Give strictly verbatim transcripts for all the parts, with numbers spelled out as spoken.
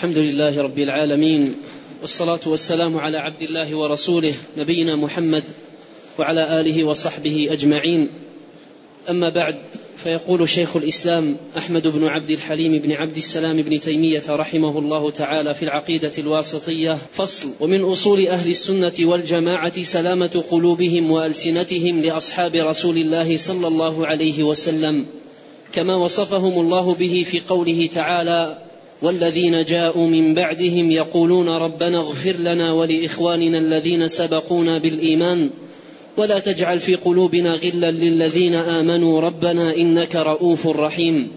الحمد لله رب العالمين، والصلاة والسلام على عبد الله ورسوله نبينا محمد وعلى آله وصحبه أجمعين. أما بعد، فيقول شيخ الإسلام أحمد بن عبد الحليم بن عبد السلام بن تيمية رحمه الله تعالى في العقيدة الواسطية: فصل. ومن أصول أهل السنة والجماعة سلامة قلوبهم وألسنتهم لأصحاب رسول الله صلى الله عليه وسلم، كما وصفهم الله به في قوله تعالى: والذين جاءوا من بعدهم يقولون ربنا اغفر لنا ولإخواننا الذين سبقونا بالإيمان ولا تجعل في قلوبنا غلا للذين آمنوا ربنا إنك رؤوف رحيم.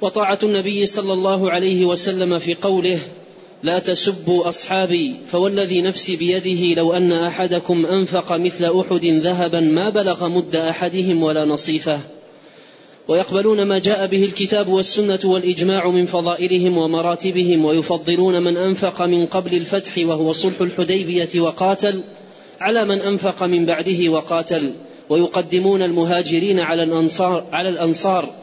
وطاعة النبي صلى الله عليه وسلم في قوله: لا تسبوا أصحابي فوالذي نفسي بيده لو أن أحدكم أنفق مثل أحد ذهبا ما بلغ مد أحدهم ولا نصيفه. ويقبلون ما جاء به الكتاب والسنة والإجماع من فضائلهم ومراتبهم، ويفضلون من أنفق من قبل الفتح وهو صلح الحديبية وقاتل على من أنفق من بعده وقاتل، ويقدمون المهاجرين على الأنصار, على الأنصار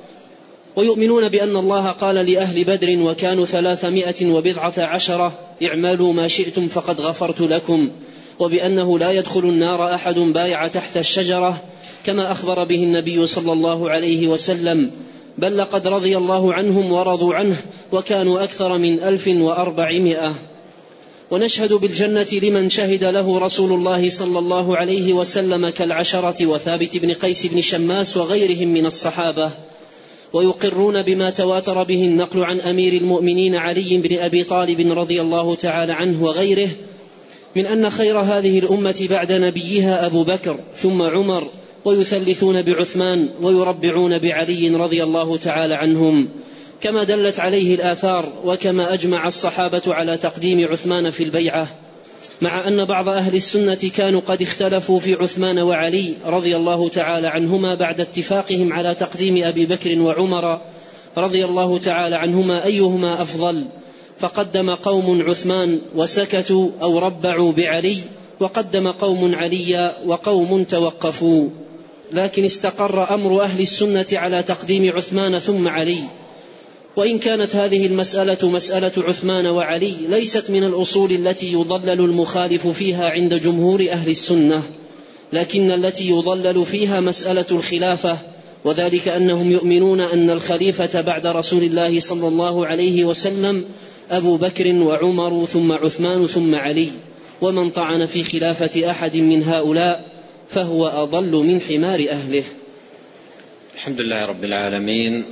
ويؤمنون بأن الله قال لأهل بدر: وكانوا ثلاثمائة وبضعة عشرة اعملوا ما شئتم فقد غفرت لكم، وبأنه لا يدخل النار أحد بايع تحت الشجرة كما أخبر به النبي صلى الله عليه وسلم، بل لقد رضي الله عنهم ورضوا عنه وكانوا أكثر من ألف وأربعمائة. ونشهد بالجنة لمن شهد له رسول الله صلى الله عليه وسلم كالعشرة وثابت بن قيس بن شماس وغيرهم من الصحابة. ويقرون بما تواتر به النقل عن أمير المؤمنين علي بن أبي طالب رضي الله تعالى عنه وغيره من أن خير هذه الأمة بعد نبيها أبو بكر ثم عمر، ويثلثون بعثمان ويربعون بعلي رضي الله تعالى عنهم، كما دلت عليه الآثار، وكما أجمع الصحابة على تقديم عثمان في البيعة، مع أن بعض أهل السنة كانوا قد اختلفوا في عثمان وعلي رضي الله تعالى عنهما بعد اتفاقهم على تقديم أبي بكر وعمر رضي الله تعالى عنهما أيهما أفضل، فقدم قوم عثمان وسكتوا أو ربعوا بعلي، وقدم قوم علي وقوم توقفوا، لكن استقر أمر أهل السنة على تقديم عثمان ثم علي. وإن كانت هذه المسألة مسألة عثمان وعلي ليست من الأصول التي يضلل المخالف فيها عند جمهور أهل السنة، لكن التي يضلل فيها مسألة الخلافة، وذلك أنهم يؤمنون أن الخليفة بعد رسول الله صلى الله عليه وسلم أبو بكر وعمر ثم عثمان ثم علي، ومن طعن في خلافة أحد من هؤلاء فهو أضل من حمار أهله. الحمد لله رب العالمين،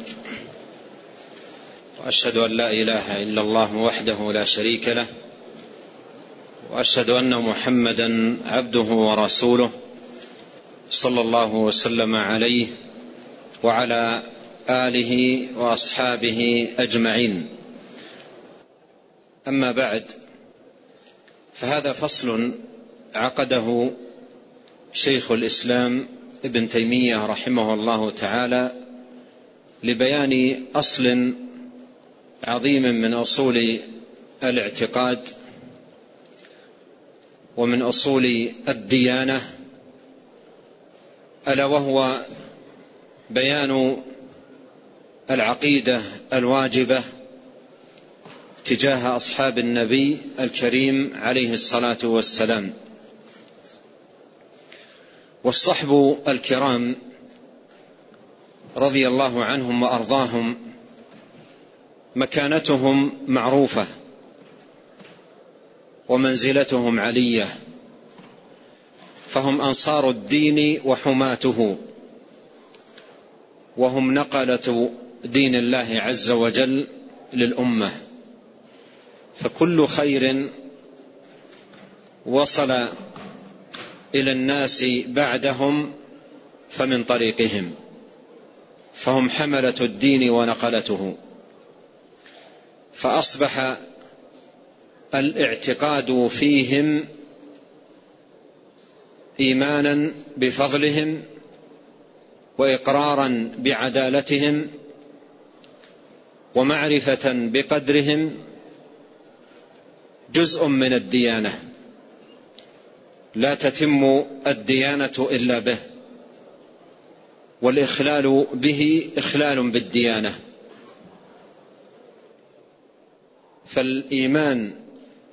وأشهد أن لا إله إلا الله وحده لا شريك له، وأشهد أن محمدا عبده ورسوله صلى الله وسلم عليه وعلى آله وأصحابه أجمعين. أما بعد، فهذا فصل عقده شيخ الإسلام ابن تيمية رحمه الله تعالى لبيان أصل عظيم من أصول الاعتقاد ومن أصول الديانة، ألا وهو بيان العقيدة الواجبة تجاه أصحاب النبي الكريم عليه الصلاة والسلام. والصحب الكرام رضي الله عنهم وأرضاهم مكانتهم معروفة ومنزلتهم علية، فهم أنصار الدين وحماته، وهم نقلة دين الله عز وجل للأمة، فكل خير وصل إلى الناس بعدهم فمن طريقهم، فهم حملة الدين ونقلته. فأصبح الاعتقاد فيهم إيمانا بفضلهم وإقرارا بعدالتهم ومعرفة بقدرهم جزء من الديانة، لا تتم الديانة إلا به، والإخلال به إخلال بالديانة. فالإيمان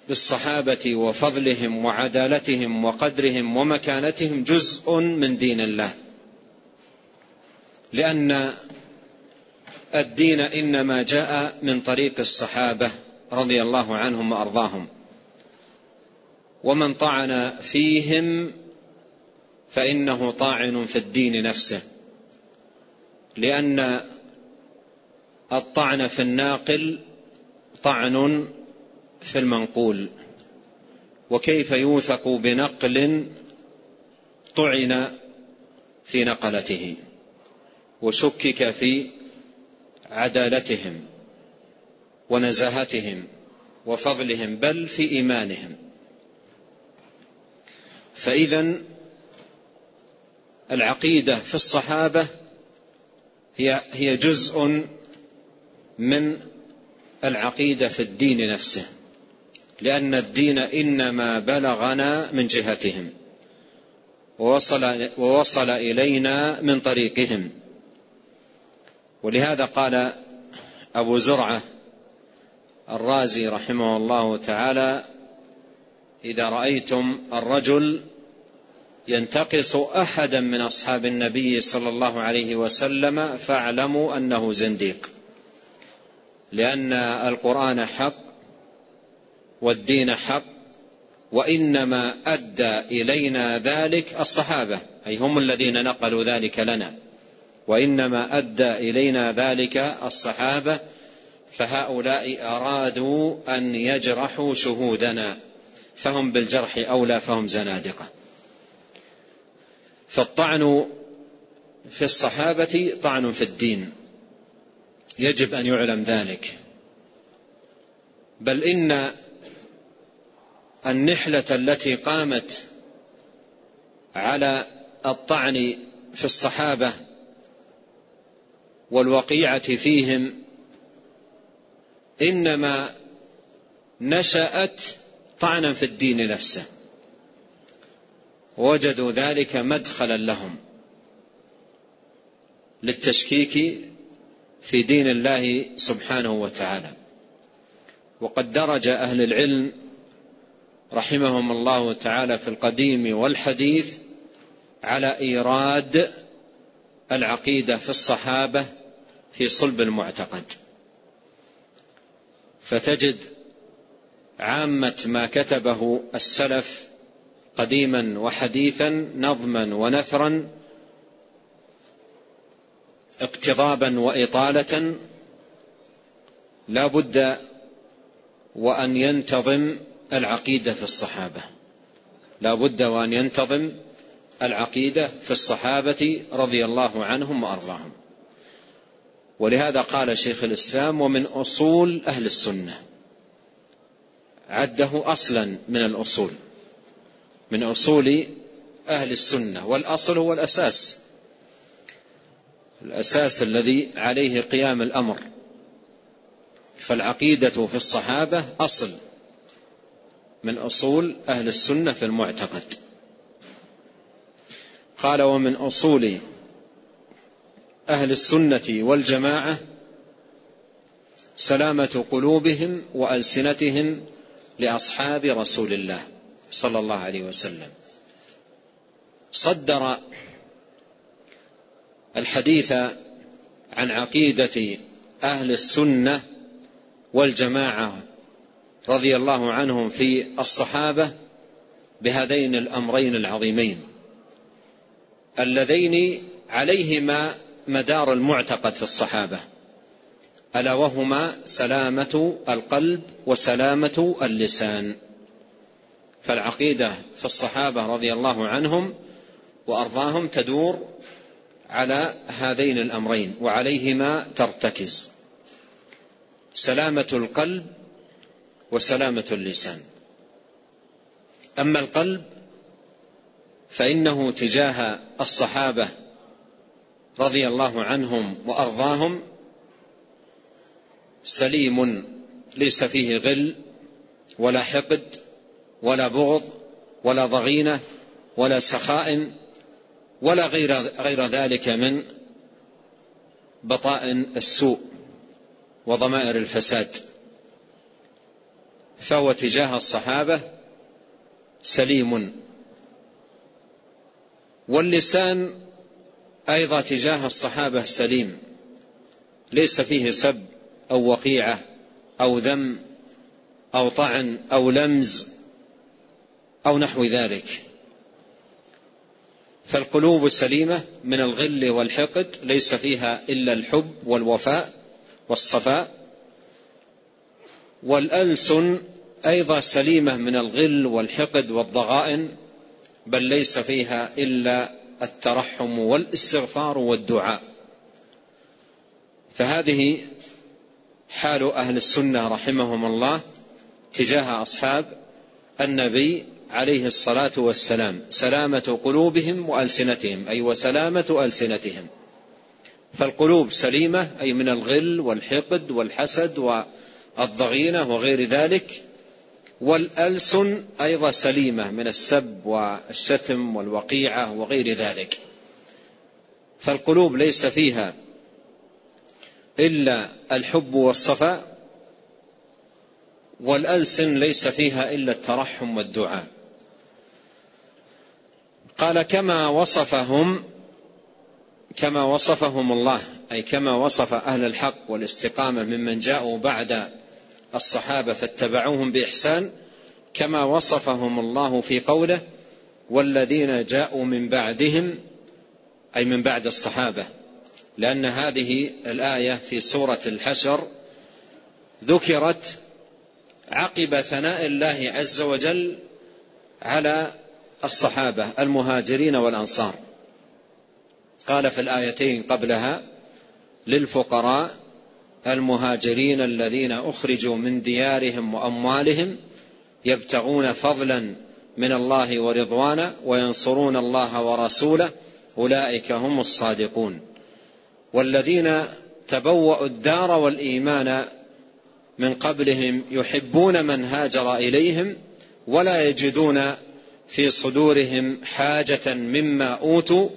بالصحابة وفضلهم وعدالتهم وقدرهم ومكانتهم جزء من دين الله، لأن الدين إنما جاء من طريق الصحابة رضي الله عنهم وأرضاهم، ومن طعن فيهم فإنه طاعن في الدين نفسه، لأن الطعن في الناقل طعن في المنقول، وكيف يوثق بنقل طعن في نقلته وشكك في عدالتهم ونزاهتهم وفضلهم بل في إيمانهم. فإذن العقيدة في الصحابة هي هي جزء من العقيدة في الدين نفسه، لأن الدين إنما بلغنا من جهتهم ووصل ووصل إلينا من طريقهم. ولهذا قال أبو زرعة الرازي رحمه الله تعالى: إذا رأيتم الرجل ينتقص أحدا من أصحاب النبي صلى الله عليه وسلم فاعلموا أنه زنديق، لأن القرآن حق والدين حق، وإنما أدى إلينا ذلك الصحابة، أي هم الذين نقلوا ذلك لنا، وإنما أدى إلينا ذلك الصحابة، فهؤلاء أرادوا أن يجرحوا شهودنا فهم بالجرح أولى، فهم زنادقة. فالطعن في الصحابة طعن في الدين، يجب أن يعلم ذلك. بل إن النحلة التي قامت على الطعن في الصحابة والوقيعة فيهم إنما نشأت طعنا في الدين نفسه، وجدوا ذلك مدخلا لهم للتشكيك في دين الله سبحانه وتعالى. وقد درج أهل العلم رحمهم الله تعالى في القديم والحديث على إيراد العقيدة في الصحابة في صلب المعتقد، فتجد عامة ما كتبه السلف قديما وحديثا نظما ونثرا اقتضابا وإطالة لا بد وأن ينتظم العقيدة في الصحابة، لا بد وأن ينتظم العقيدة في الصحابة رضي الله عنهم وأرضاهم. ولهذا قال شيخ الإسلام: ومن أصول أهل السنة، عده أصلا من الأصول، من أصول أهل السنة، والأصل هو الأساس، الأساس الذي عليه قيام الأمر. فالعقيدة في الصحابة أصل من أصول أهل السنة في المعتقد. قال: ومن أصول أهل السنة والجماعة سلامة قلوبهم وألسنتهم لأصحاب رسول الله صلى الله عليه وسلم. صدر الحديث عن عقيدة أهل السنة والجماعة رضي الله عنهم في الصحابة بهذين الأمرين العظيمين اللذين عليهما مدار المعتقد في الصحابة، ألا وهما سلامة القلب وسلامة اللسان. فالعقيدة في الصحابة رضي الله عنهم وأرضاهم تدور على هذين الأمرين وعليهما ترتكز، سلامة القلب وسلامة اللسان. أما القلب فإنه تجاه الصحابة رضي الله عنهم وأرضاهم سليم، ليس فيه غل ولا حقد ولا بغض ولا ضغينة ولا سخاء ولا غير, غير ذلك من بطائن السوء وضمائر الفساد. فهو تجاه الصحابة سليم، واللسان أيضا تجاه الصحابة سليم، ليس فيه سب أو وقيعة أو ذم أو طعن أو لمز أو نحو ذلك. فالقلوب السليمة من الغل والحقد ليس فيها إلا الحب والوفاء والصفاء، والألسن أيضا سليمة من الغل والحقد والضغائن، بل ليس فيها إلا الترحم والاستغفار والدعاء. فهذه حال أهل السنة رحمهم الله تجاه أصحاب النبي عليه الصلاة والسلام، سلامة قلوبهم وألسنتهم، أي وسلامة ألسنتهم. فالقلوب سليمة أي من الغل والحقد والحسد والضغينة وغير ذلك، والألسن أيضا سليمة من السب والشتم والوقيعة وغير ذلك. فالقلوب ليس فيها إلا الحب والصفاء، والألسن ليس فيها إلا الترحم والدعاء. قال كما وصفهم كما وصفهم الله، أي كما وصف أهل الحق والاستقامة ممن جاءوا بعد الصحابة فاتبعوهم بإحسان، كما وصفهم الله في قوله والذين جاءوا من بعدهم، أي من بعد الصحابة، لأن هذه الآية في سورة الحشر ذكرت عقب ثناء الله عز وجل على الصحابة المهاجرين والأنصار. قال في الآيتين قبلها للفقراء المهاجرين الذين أخرجوا من ديارهم وأموالهم يبتغون فضلا من الله ورضوانا وينصرون الله ورسوله أولئك هم الصادقون. والذين تبوأوا الدار والإيمان من قبلهم يحبون من هاجر إليهم ولا يجدون في صدورهم حاجة مما أوتوا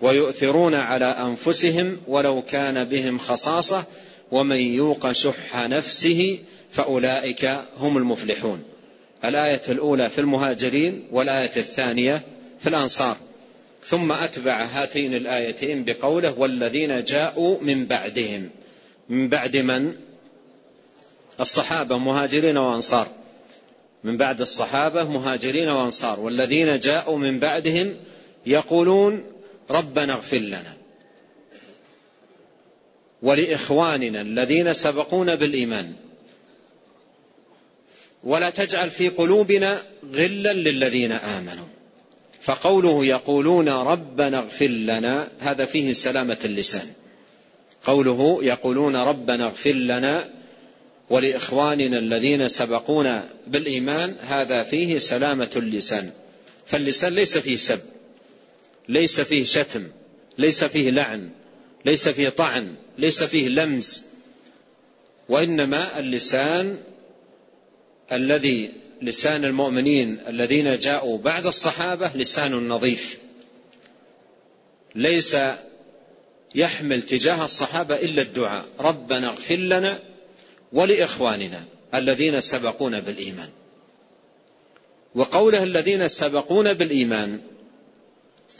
ويؤثرون على أنفسهم ولو كان بهم خصاصة ومن يوق شح نفسه فأولئك هم المفلحون. الآية الأولى في المهاجرين والآية الثانية في الأنصار، ثم أتبع هاتين الآيتين بقوله والذين جاءوا من بعدهم، من بعد من؟ الصحابة مهاجرين وأنصار، من بعد الصحابة مهاجرين وأنصار. والذين جاءوا من بعدهم يقولون ربنا اغفر لنا ولإخواننا الذين سبقونا بالإيمان ولا تجعل في قلوبنا غلا للذين آمنوا. فقوله يقولون ربنا اغفر لنا هذا فيه سلامة اللسان، قوله يقولون ربنا اغفر لنا ولإخواننا الذين سبقونا بالإيمان هذا فيه سلامة اللسان. فاللسان ليس فيه سب، ليس فيه شتم، ليس فيه لعن، ليس فيه طعن، ليس فيه لمز، وإنما اللسان الذي لسان المؤمنين الذين جاءوا بعد الصحابة لسان نظيف، ليس يحمل تجاه الصحابة إلا الدعاء ربنا اغفر لنا ولإخواننا الذين سبقونا بالإيمان. وقوله الذين سبقونا بالإيمان،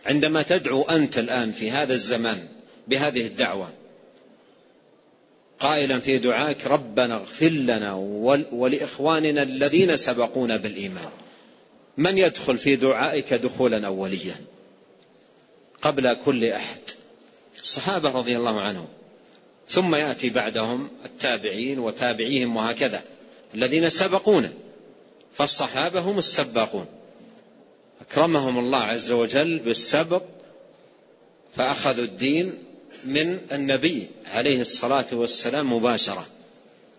عندما تدعو أنت الآن في هذا الزمان بهذه الدعوة قائلا في دعائك ربنا اغفر لنا ولإخواننا الذين سبقونا بالإيمان، من يدخل في دعائك دخولا أوليا قبل كل أحد؟ الصحابة رضي الله عنهم، ثم يأتي بعدهم التابعين وتابعيهم وهكذا الذين سبقونا. فالصحابة هم السباقون، أكرمهم الله عز وجل بالسبق، فأخذوا الدين من النبي عليه الصلاة والسلام مباشرة،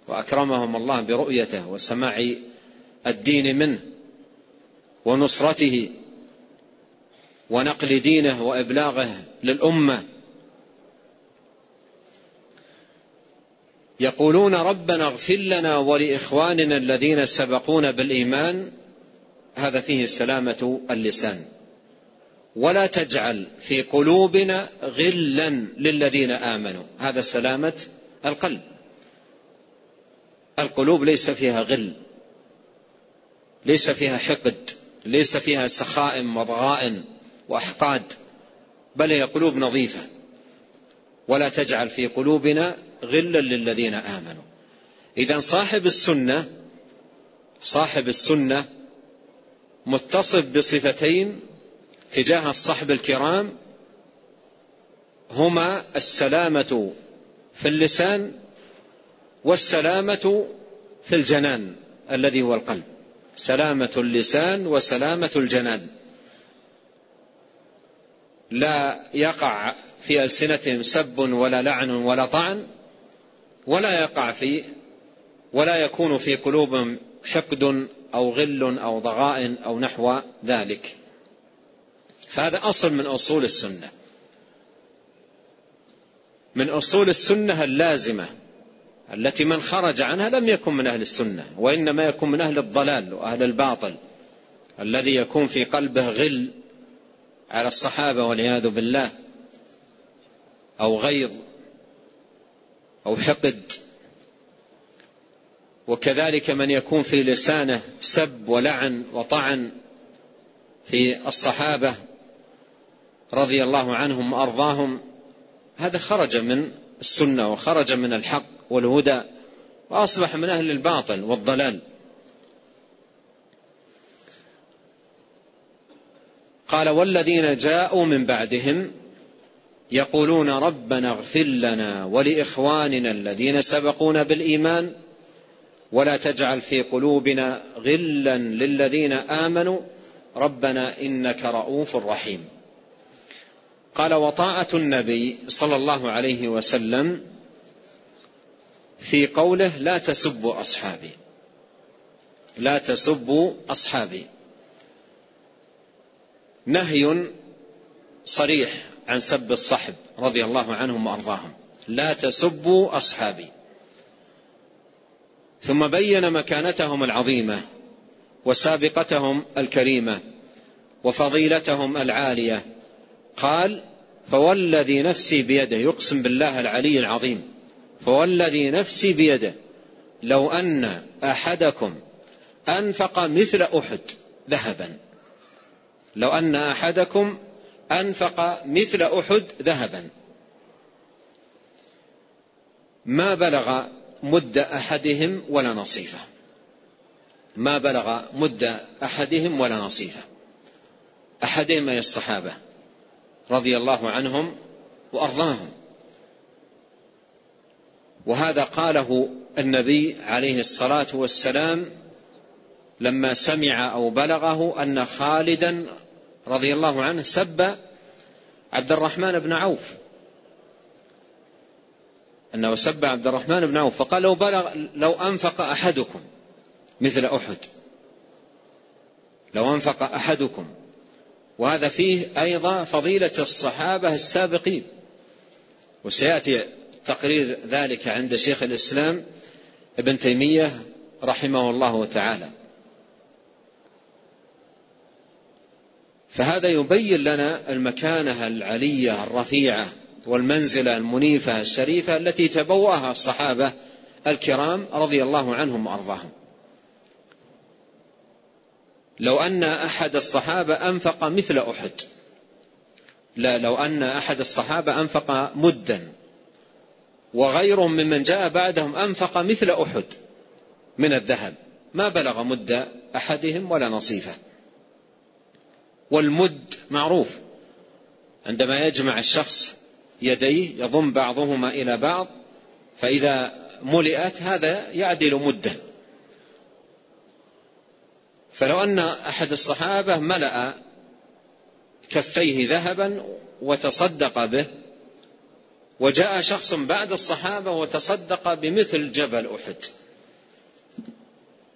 وأكرمهم الله برؤيته وسماع الدين منه ونصرته ونقل دينه وإبلاغه للأمة. يقولون ربنا اغفر لنا ولإخواننا الذين سبقونا بالإيمان هذا فيه سلامة اللسان. ولا تجعل في قلوبنا غلا للذين آمنوا هذا سلامة القلب، القلوب ليس فيها غل ليس فيها حقد، ليس فيها سخائم وضغائن وأحقاد، بل هي قلوب نظيفة. ولا تجعل في قلوبنا غلا للذين آمنوا. إذن صاحب السنة صاحب السنة متصف بصفتين تجاه الصحب الكرام، هما السلامة في اللسان والسلامة في الجنان الذي هو القلب. سلامة اللسان وسلامة الجنان، لا يقع في ألسنتهم سب ولا لعن ولا طعن، ولا يقع في ولا يكون في قلوبهم حقد أو غل أو ضغائن أو نحو ذلك. فهذا أصل من أصول السنة، من أصول السنة اللازمة التي من خرج عنها لم يكن من أهل السنة، وإنما يكون من أهل الضلال وأهل الباطل، الذي يكون في قلبه غل على الصحابة والعياذ بالله، أو غيظ أو حقد. وكذلك من يكون في لسانه سب ولعن وطعن في الصحابة رضي الله عنهم وأرضاهم، هذا خرج من السنة وخرج من الحق والهدى وأصبح من أهل الباطل والضلال. قال: والذين جاءوا من بعدهم يقولون ربنا اغفر لنا ولإخواننا الذين سبقونا بالإيمان ولا تجعل في قلوبنا غلا للذين آمنوا ربنا إنك رؤوف رحيم. قال: وطاعة النبي صلى الله عليه وسلم في قوله: لا تسبوا أصحابي، لا تسبوا أصحابي، نهي صريح عن سب الصحب رضي الله عنهم وأرضاهم. لا تسبوا أصحابي، ثم بين مكانتهم العظيمة وسابقتهم الكريمة وفضيلتهم العالية. قال: فوالذي نفسي بيده، يقسم بالله العلي العظيم، فوالذي نفسي بيده لو أن أحدكم أنفق مثل أحد ذهبا، لو أن أحدكم أنفق مثل أحد ذهبا ما بلغ مد أحدهم ولا نصيفة، ما بلغ مد أحدهم ولا نصيفة، أحدهم أي الصحابة رضي الله عنهم وأرضاهم. وهذا قاله النبي عليه الصلاة والسلام لما سمع أو بلغه أن خالدا رضي الله عنه سب عبد الرحمن بن عوف، أنه سب عبد الرحمن بن عوف، فقال: لو, بلغ لو أنفق أحدكم مثل أحد، لو أنفق أحدكم. وهذا فيه أيضا فضيلة الصحابة السابقين، وسيأتي تقرير ذلك عند شيخ الإسلام ابن تيمية رحمه الله تعالى. فهذا يبين لنا المكانة العلية الرفيعة والمنزلة المنيفة الشريفة التي تبوأها الصحابة الكرام رضي الله عنهم وأرضاهم. لو أن أحد الصحابة أنفق مثل أحد، لا، لو أن أحد الصحابة أنفق مدا وغيرهم ممن جاء بعدهم أنفق مثل أحد من الذهب ما بلغ مد أحدهم ولا نصيفة. والمد معروف، عندما يجمع الشخص يديه يضم بعضهما إلى بعض، فإذا ملئت هذا يعدل مده. فلو أن أحد الصحابة ملأ كفيه ذهبا وتصدق به، وجاء شخص بعد الصحابة وتصدق بمثل جبل أحد،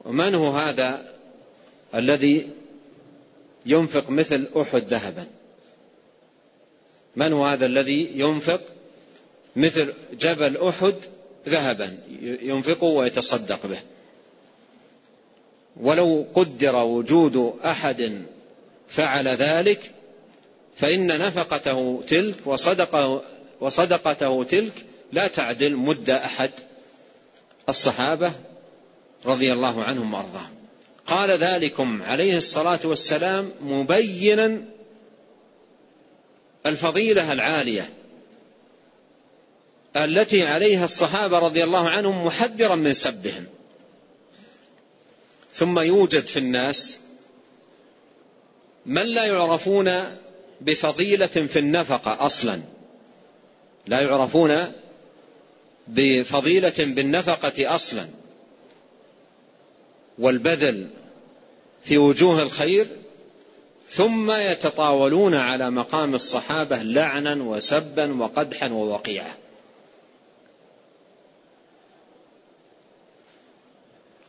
ومن هو هذا الذي ينفق مثل أحد ذهبا؟ من هو هذا الذي ينفق مثل جبل أحد ذهبا، ينفقه ويتصدق به؟ ولو قدر وجود أحد فعل ذلك، فإن نفقته تلك وصدقه, وصدقته تلك لا تعدل مد أحد الصحابة رضي الله عنهم وأرضاهم. قال ذلكم عليه الصلاة والسلام مبينا الفضيلة العالية التي عليها الصحابة رضي الله عنهم، محذرا من سبهم. ثم يوجد في الناس من لا يعرفون بفضيلة في النفقة أصلا، لا يعرفون بفضيلة بالنفقة أصلا والبذل في وجوه الخير، ثم يتطاولون على مقام الصحابة لعنا وسبا وقدحا ووقيعة.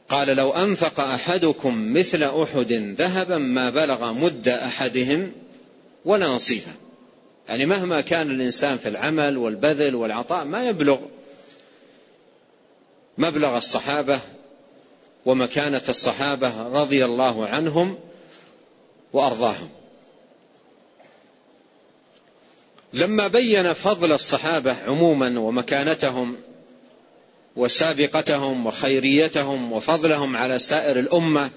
قال لو أنفق أحدكم مثل أحد ذهبا ما بلغ مد أحدهم ولا نصيفه، يعني مهما كان الإنسان في العمل والبذل والعطاء ما يبلغ مبلغ الصحابة ومكانة الصحابة رضي الله عنهم وأرضاهم. لما بين فضل الصحابة عموما ومكانتهم وسابقتهم وخيريتهم وفضلهم على سائر الأمة،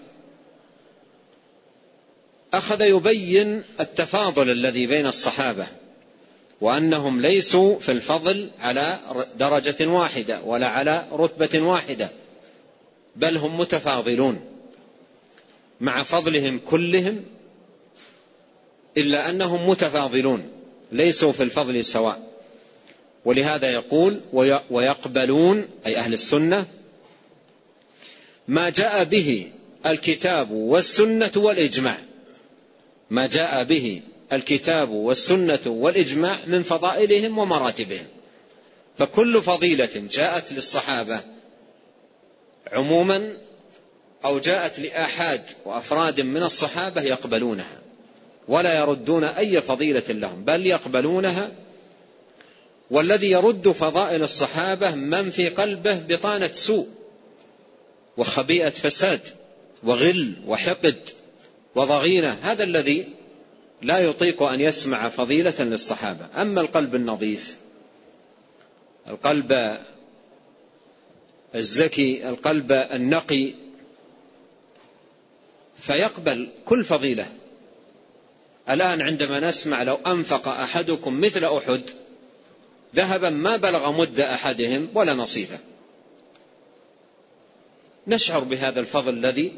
أخذ يبين التفاضل الذي بين الصحابة، وأنهم ليسوا في الفضل على درجة واحدة ولا على رتبة واحدة، بل هم متفاضلون مع فضلهم كلهم، إلا أنهم متفاضلون ليسوا في الفضل سواء. ولهذا يقول ويقبلون، أي أهل السنة، ما جاء به الكتاب والسنة والإجماع، ما جاء به الكتاب والسنة والإجماع من فضائلهم ومراتبهم. فكل فضيلة جاءت للصحابة عموما أو جاءت لآحاد وأفراد من الصحابة يقبلونها ولا يردون أي فضيلة لهم، بل يقبلونها. والذي يرد فضائل الصحابة من في قلبه بطانة سوء وخبيئة فساد وغل وحقد وضغينة، هذا الذي لا يطيق أن يسمع فضيلة للصحابة. أما القلب النظيف، القلب الزكي، القلب النقي، فيقبل كل فضيلة. الآن عندما نسمع لو أنفق أحدكم مثل أحد ذهبا ما بلغ مد أحدهم ولا نصيفه، نشعر بهذا الفضل الذي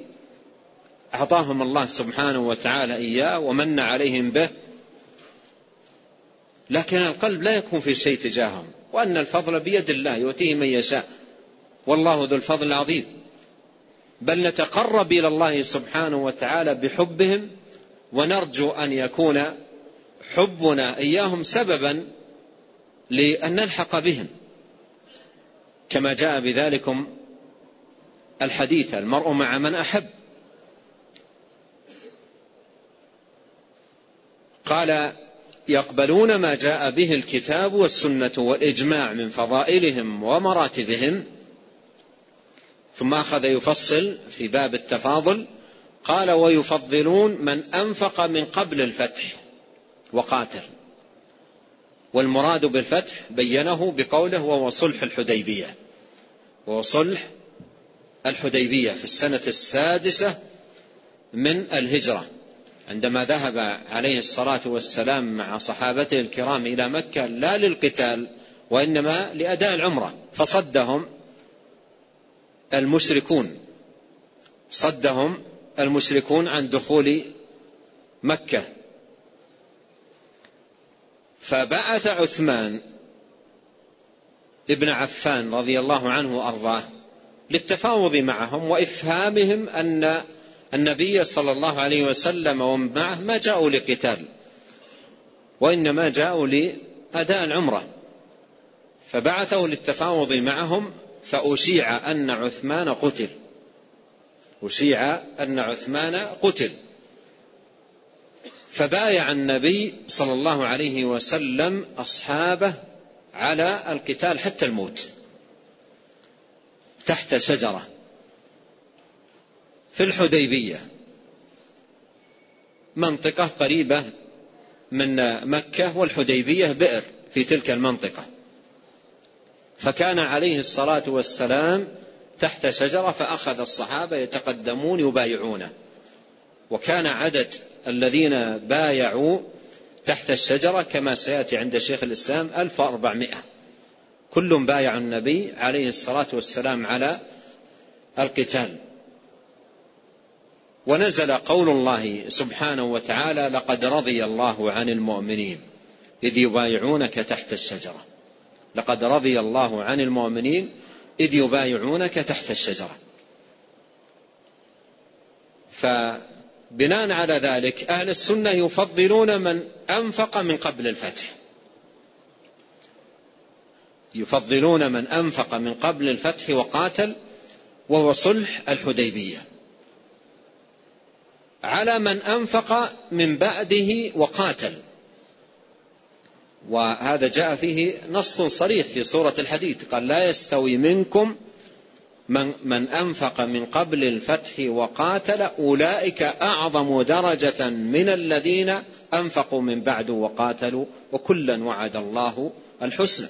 أعطاهم الله سبحانه وتعالى إياه ومن عليهم به، لكن القلب لا يكون في شيء تجاههم، وأن الفضل بيد الله يؤتيه من يشاء والله ذو الفضل العظيم. بل نتقرب إلى الله سبحانه وتعالى بحبهم، ونرجو أن يكون حبنا إياهم سببا لأن نلحق بهم، كما جاء بذلكم الحديث المرء مع من أحب. قال يقبلون ما جاء به الكتاب والسنة والإجماع من فضائلهم ومراتبهم. ثم أخذ يفصل في باب التفاضل، قال ويفضلون من أنفق من قبل الفتح وقاتل. والمراد بالفتح بينه بقوله وهو صلح الحديبية، وهو صلح الحديبية في السنة السادسة من الهجرة، عندما ذهب عليه الصلاة والسلام مع صحابته الكرام إلى مكة لا للقتال وإنما لأداء العمرة، فصدهم المشركون صدهم المشركون عن دخول مكة. فبعث عثمان بن عفان رضي الله عنه وأرضاه للتفاوض معهم وإفهامهم أن النبي صلى الله عليه وسلم ومن معه ما جاءوا لقتال وإنما جاءوا لأداء العمرة، فبعثوا للتفاوض معهم. فأشيع أن عثمان قتل، أشيع أن عثمان قتل، فبايع النبي صلى الله عليه وسلم أصحابه على القتال حتى الموت تحت شجرة في الحديبية، منطقة قريبة من مكة، والحديبية بئر في تلك المنطقة. فكان عليه الصلاة والسلام تحت شجرة، فأخذ الصحابة يتقدمون يبايعونه، وكان عدد الذين بايعوا تحت الشجرة كما سيأتي عند شيخ الإسلام ألف وأربعمائة، كل بايع النبي عليه الصلاة والسلام على القتال. ونزل قول الله سبحانه وتعالى: لقد رضي الله عن المؤمنين إذ يبايعونك تحت الشجرة. لقد رضي الله عن المؤمنين إذ يبايعونك تحت الشجرة. فبناء على ذلك أهل السنة يفضلون من أنفق من قبل الفتح، يفضلون من أنفق من قبل الفتح وقاتل وهو صلح الحديبية على من أنفق من بعده وقاتل، وهذا جاء فيه نص صريح في سورة الحديد، قال: لا يستوي منكم من, من أنفق من قبل الفتح وقاتل أولئك أعظم درجة من الذين أنفقوا من بعد وقاتلوا وكلا وعد الله الحسنى.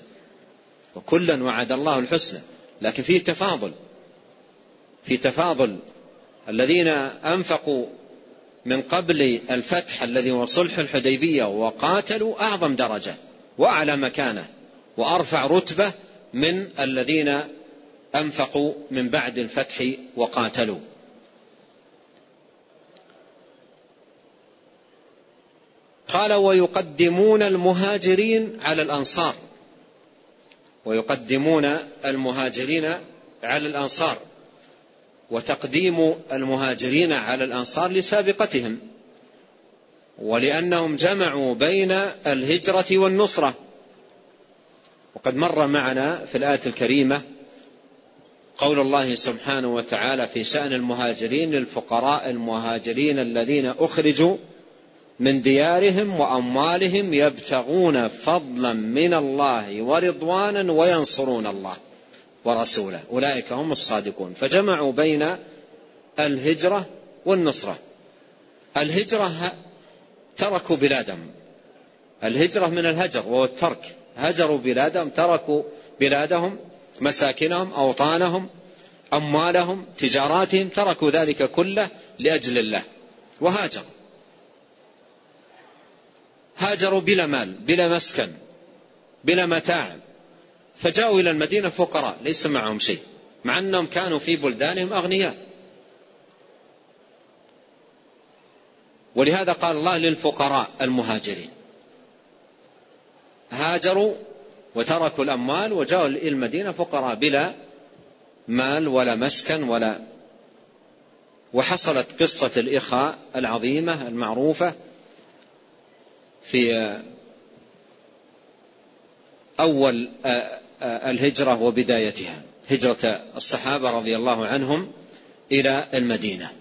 وكلا وعد الله الحسنى، لكن فيه تفاضل، في تفاضل الذين أنفقوا من قبل الفتح الذي هو صلح الحديبية وقاتلوا أعظم درجة وأعلى مكانة وأرفع رتبة من الذين أنفقوا من بعد الفتح وقاتلوا. قال: ويقدمون المهاجرين على الأنصار، ويقدمون المهاجرين على الأنصار. وتقديم المهاجرين على الأنصار لسابقتهم، ولأنهم جمعوا بين الهجرة والنصرة، وقد مر معنا في الآية الكريمة قول الله سبحانه وتعالى في شأن المهاجرين: للفقراء المهاجرين الذين أخرجوا من ديارهم وأموالهم يبتغون فضلا من الله ورضوانا وينصرون الله ورسوله أولئك هم الصادقون. فجمعوا بين الهجرة والنصرة. الهجرة تركوا بلادهم، الهجرة من الهجر وهو الترك، هجروا بلادهم، تركوا بلادهم، مساكنهم، أوطانهم، أموالهم، تجاراتهم، تركوا ذلك كله لأجل الله وهاجروا. هاجروا بلا مال، بلا مسكن، بلا متاع، فجاءوا إلى المدينة فقراء ليس معهم شيء، مع أنهم كانوا في بلدانهم أغنياء. ولهذا قال الله: للفقراء المهاجرين. هاجروا وتركوا الأموال وجاءوا إلى المدينة فقراء بلا مال ولا مسكن ولا. وحصلت قصة الإخاء العظيمة المعروفة في أول الهجرة وبدايتها، هجرة الصحابة رضي الله عنهم إلى المدينة.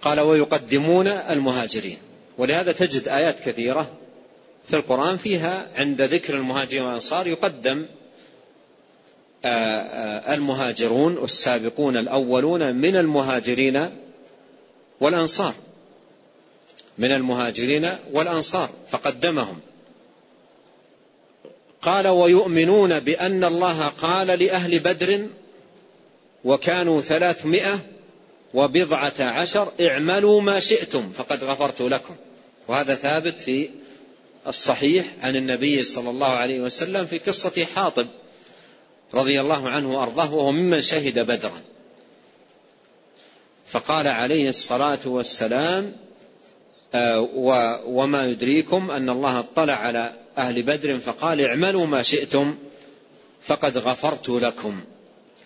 قال: ويقدمون المهاجرين. ولهذا تجد آيات كثيرة في القرآن فيها عند ذكر المهاجرين والأنصار يقدم المهاجرون والسابقون الأولون من المهاجرين والأنصار، من المهاجرين والأنصار فقدمهم. قال: ويؤمنون بأن الله قال لأهل بدر وكانوا ثلاثمائة وبضعة عشر اعملوا ما شئتم فقد غفرت لكم. وهذا ثابت في الصحيح عن النبي صلى الله عليه وسلم في قصة حاطب رضي الله عنه وأرضاه، وهو ممن شهد بدرا، فقال عليه الصلاة والسلام: وما يدريكم أن الله اطلع على أهل بدر فقال اعملوا ما شئتم فقد غفرت لكم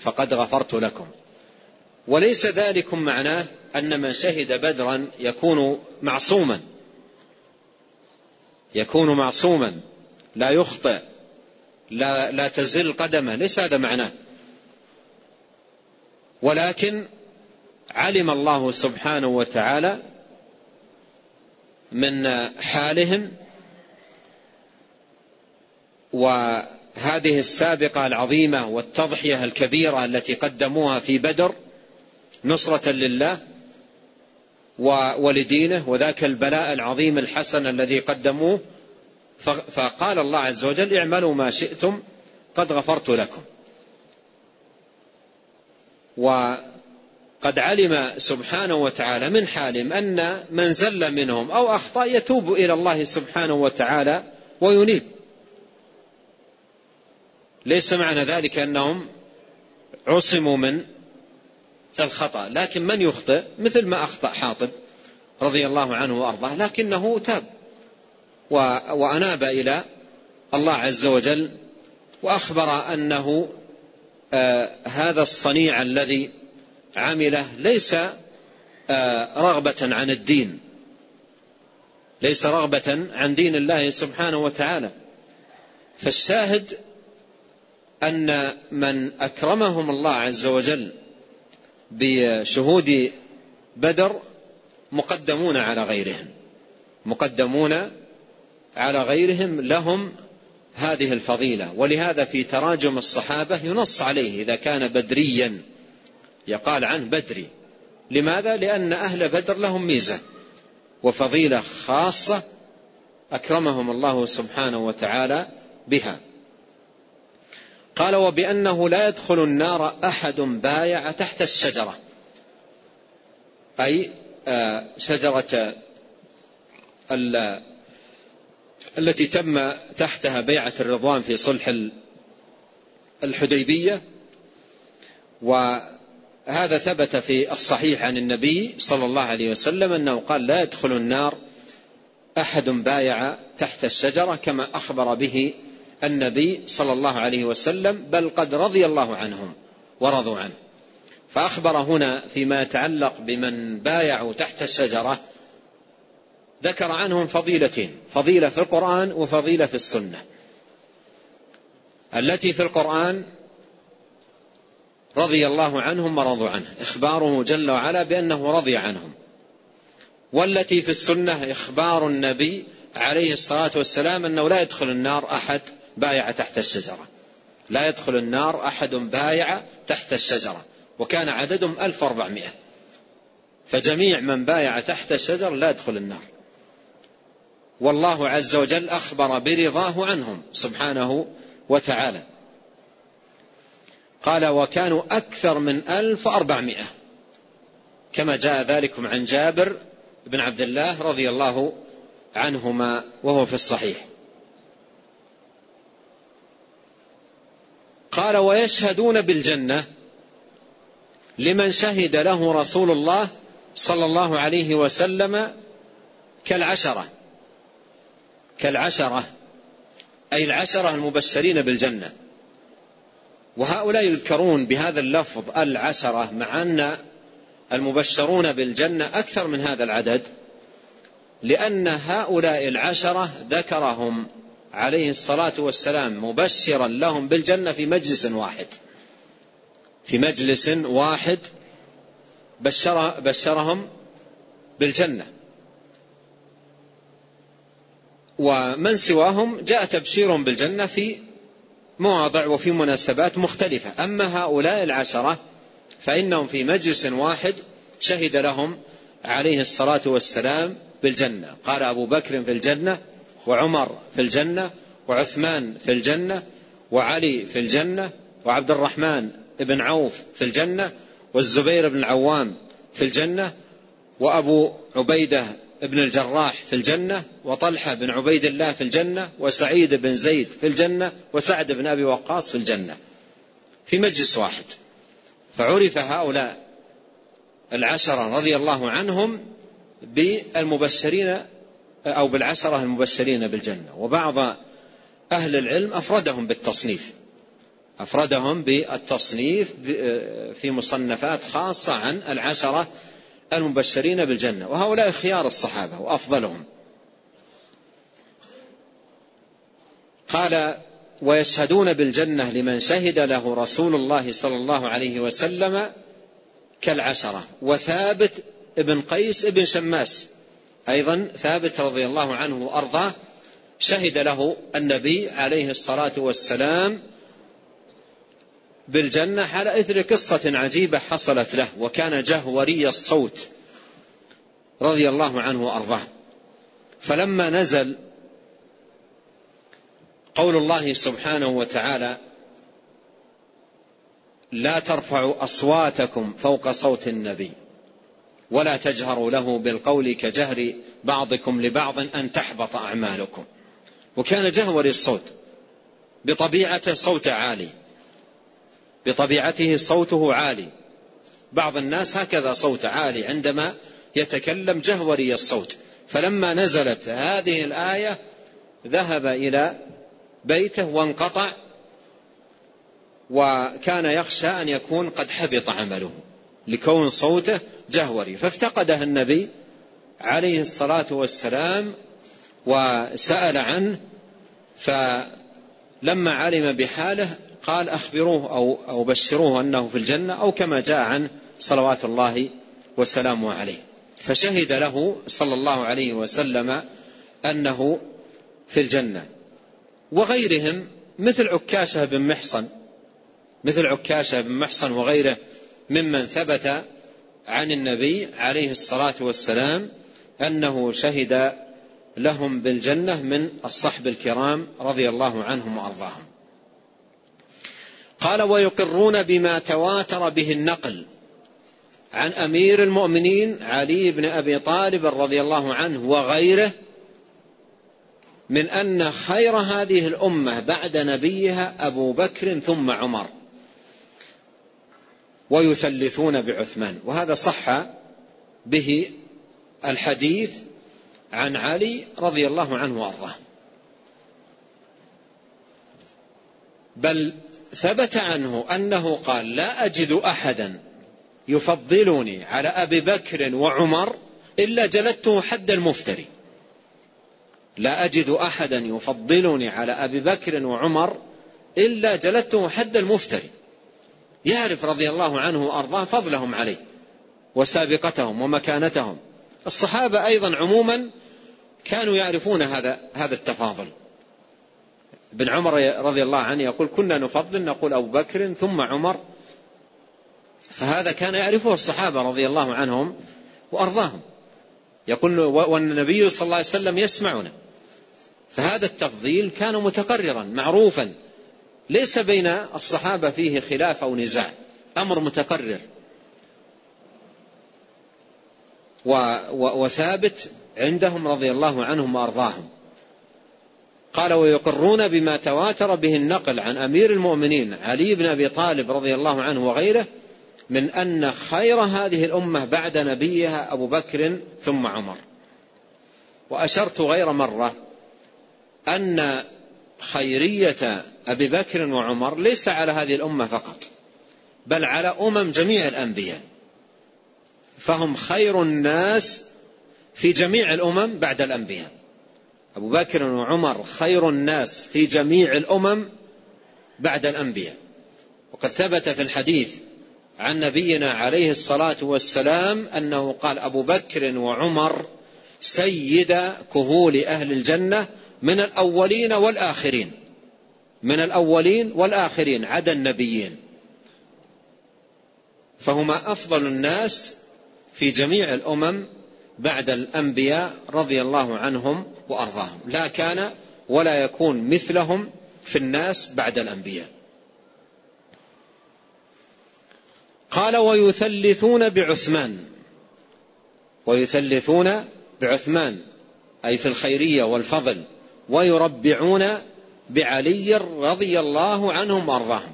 فقد غفرت لكم. وليس ذلك معناه أن من شهد بدرا يكون معصوما، يكون معصوما لا يخطئ لا, لا تزل قدمه، ليس هذا معناه، ولكن علم الله سبحانه وتعالى من حالهم، وهذه السابقة العظيمة والتضحية الكبيرة التي قدموها في بدر نصرة لله ولدينه، وذاك البلاء العظيم الحسن الذي قدموه. فقال الله عز وجل: اعملوا ما شئتم قد غفرت لكم. وقد علم سبحانه وتعالى من حالهم أن من زل منهم أو أخطأ يتوب إلى الله سبحانه وتعالى وينيب. ليس معنى ذلك أنهم عصموا من الخطأ، لكن من يخطئ مثل ما أخطأ حاطب رضي الله عنه وأرضاه، لكنه تاب وأناب إلى الله عز وجل، وأخبر أنه آه هذا الصنيع الذي عمله ليس آه رغبة عن الدين، ليس رغبة عن دين الله سبحانه وتعالى. فالشاهد أن من أكرمهم الله عز وجل بشهود بدر مقدمون على غيرهم، مقدمون على غيرهم، لهم هذه الفضيلة. ولهذا في تراجم الصحابة ينص عليه إذا كان بدريا يقال عنه بدري. لماذا؟ لأن أهل بدر لهم ميزة وفضيلة خاصة أكرمهم الله سبحانه وتعالى بها. قال وبأنه لا يدخل النار أحد بايع تحت الشجرة، أي شجرة التي تم تحتها بيعة الرضوان في صلح الحديبية. وهذا ثبت في الصحيح عن النبي صلى الله عليه وسلم أنه قال لا يدخل النار أحد بايع تحت الشجرة، كما أخبر به النبي صلى الله عليه وسلم، بل قد رضي الله عنهم ورضوا عنه. فأخبر هنا فيما يتعلق بمن بايعوا تحت الشجرة، ذكر عنهم فضيلتين، فضيلة في القرآن وفضيلة في السنة. التي في القرآن رضي الله عنهم ورضوا عنه، إخباره جل وعلا بأنه رضي عنهم. والتي في السنة إخبار النبي عليه الصلاة والسلام أنه لا يدخل النار أحد بايع تحت الشجرة، لا يدخل النار أحد بايع تحت الشجرة، وكان عددهم ألف وأربعمائة، فجميع من بايع تحت الشجر لا يدخل النار. والله عز وجل أخبر برضاه عنهم سبحانه وتعالى. قال وكانوا أكثر من ألف وأربعمائة، كما جاء ذلكم عن جابر بن عبد الله رضي الله عنهما وهو في الصحيح. قال ويشهدون بالجنة لمن شهد له رسول الله صلى الله عليه وسلم كالعشرة، كالعشرة أي العشرة المبشرين بالجنة. وهؤلاء يذكرون بهذا اللفظ العشرة، مع أن المبشرون بالجنة أكثر من هذا العدد، لأن هؤلاء العشرة ذكرهم عليه الصلاة والسلام مبشرا لهم بالجنة في مجلس واحد، في مجلس واحد بشر بشرهم بالجنة، ومن سواهم جاء تبشيرهم بالجنة في مواضع وفي مناسبات مختلفة. أما هؤلاء العشرة فإنهم في مجلس واحد شهد لهم عليه الصلاة والسلام بالجنة. قال أبو بكر في الجنة، وعمر في الجنة، وعثمان في الجنة، وعلي في الجنة، وعبد الرحمن ابن عوف في الجنة، والزبير بن العوام في الجنة، وأبو عبيدة بن الجراح في الجنة، وطلحة بن عبيد الله في الجنة، وسعيد بن زيد في الجنة، وسعد بن أبي وقاص في الجنة، في مجلس واحد. فعرف هؤلاء العشرة رضي الله عنهم بالمبشرين أو بالعشرة المبشرين بالجنة. وبعض أهل العلم أفردهم بالتصنيف، أفردهم بالتصنيف في مصنفات خاصة عن العشرة المبشرين بالجنة، وهؤلاء خيار الصحابة وأفضلهم. قال ويشهدون بالجنة لمن شهد له رسول الله صلى الله عليه وسلم كالعشرة. وثابت بن قيس بن شماس أيضا، ثابت رضي الله عنه وأرضاه، شهد له النبي عليه الصلاة والسلام بالجنة على إثر قصة عجيبة حصلت له، وكان جهوري الصوت رضي الله عنه وأرضاه. فلما نزل قول الله سبحانه وتعالى لا ترفعوا أصواتكم فوق صوت النبي ولا تجهروا له بالقول كجهر بعضكم لبعض أن تحبط أعمالكم. وكان جهور الصوت بطبيعته صوت عالي، بطبيعته صوته عالي. بعض الناس هكذا صوت عالي عندما يتكلم جهوري الصوت. فلما نزلت هذه الآية ذهب إلى بيته وانقطع، وكان يخشى أن يكون قد حبط عمله لكون صوته جهوري، فافتقده النبي عليه الصلاة والسلام وسأل عنه. فلما علم بحاله قال أخبروه أو, أو بشروه أنه في الجنة، أو كما جاء عنه صلوات الله وسلامه عليه. فشهد له صلى الله عليه وسلم أنه في الجنة. وغيرهم مثل عكاشة بن محصن مثل عكاشة بن محصن وغيره ممن ثبت عن النبي عليه الصلاة والسلام أنه شهد لهم بالجنة من الصحابة الكرام رضي الله عنهم وأرضاهم. قال ويقرون بما تواتر به النقل عن أمير المؤمنين علي بن أبي طالب رضي الله عنه وغيره من أن خير هذه الأمة بعد نبيها أبو بكر ثم عمر، ويثلثون بعثمان. وهذا صح به الحديث عن علي رضي الله عنه وأرضاه، بل ثبت عنه أنه قال لا أجد أحدا يفضلني على أبي بكر وعمر إلا جلدته حد المفتري. لا أجد أحدا يفضلني على أبي بكر وعمر إلا جلدته حد المفتري. يعرف رضي الله عنه وأرضاه فضلهم عليه وسابقتهم ومكانتهم. الصحابة أيضا عموما كانوا يعرفون هذا هذا التفاضل. ابن عمر رضي الله عنه يقول كنا نفضل نقول أبو بكر ثم عمر، فهذا كان يعرفه الصحابة رضي الله عنهم وأرضاهم. يقول والنبي صلى الله عليه وسلم يسمعنا، فهذا التفضيل كان متقررا معروفا، ليس بين الصحابة فيه خلاف أو نزاع، أمر متقرر وثابت عندهم رضي الله عنهم وأرضاهم. قال ويقرون بما تواتر به النقل عن أمير المؤمنين علي بن أبي طالب رضي الله عنه وغيره من أن خير هذه الأمة بعد نبيها أبو بكر ثم عمر. وأشرت غير مرة أن خيرية أبي بكر وعمر ليس على هذه الأمة فقط، بل على أمم جميع الأنبياء، فهم خير الناس في جميع الأمم بعد الأنبياء. أبو بكر وعمر خير الناس في جميع الأمم بعد الأنبياء. وقد ثبت في الحديث عن نبينا عليه الصلاة والسلام أنه قال أبو بكر وعمر سيد كهول أهل الجنة من الأولين والآخرين من الأولين والآخرين عدا النبيين، فهما أفضل الناس في جميع الأمم بعد الأنبياء رضي الله عنهم وأرضاهم. لا كان ولا يكون مثلهم في الناس بعد الأنبياء. قال ويثلثون بعثمان ويثلثون بعثمان أي في الخيرية والفضل، ويربعون بعلي رضي الله عنهم وأرضاهم،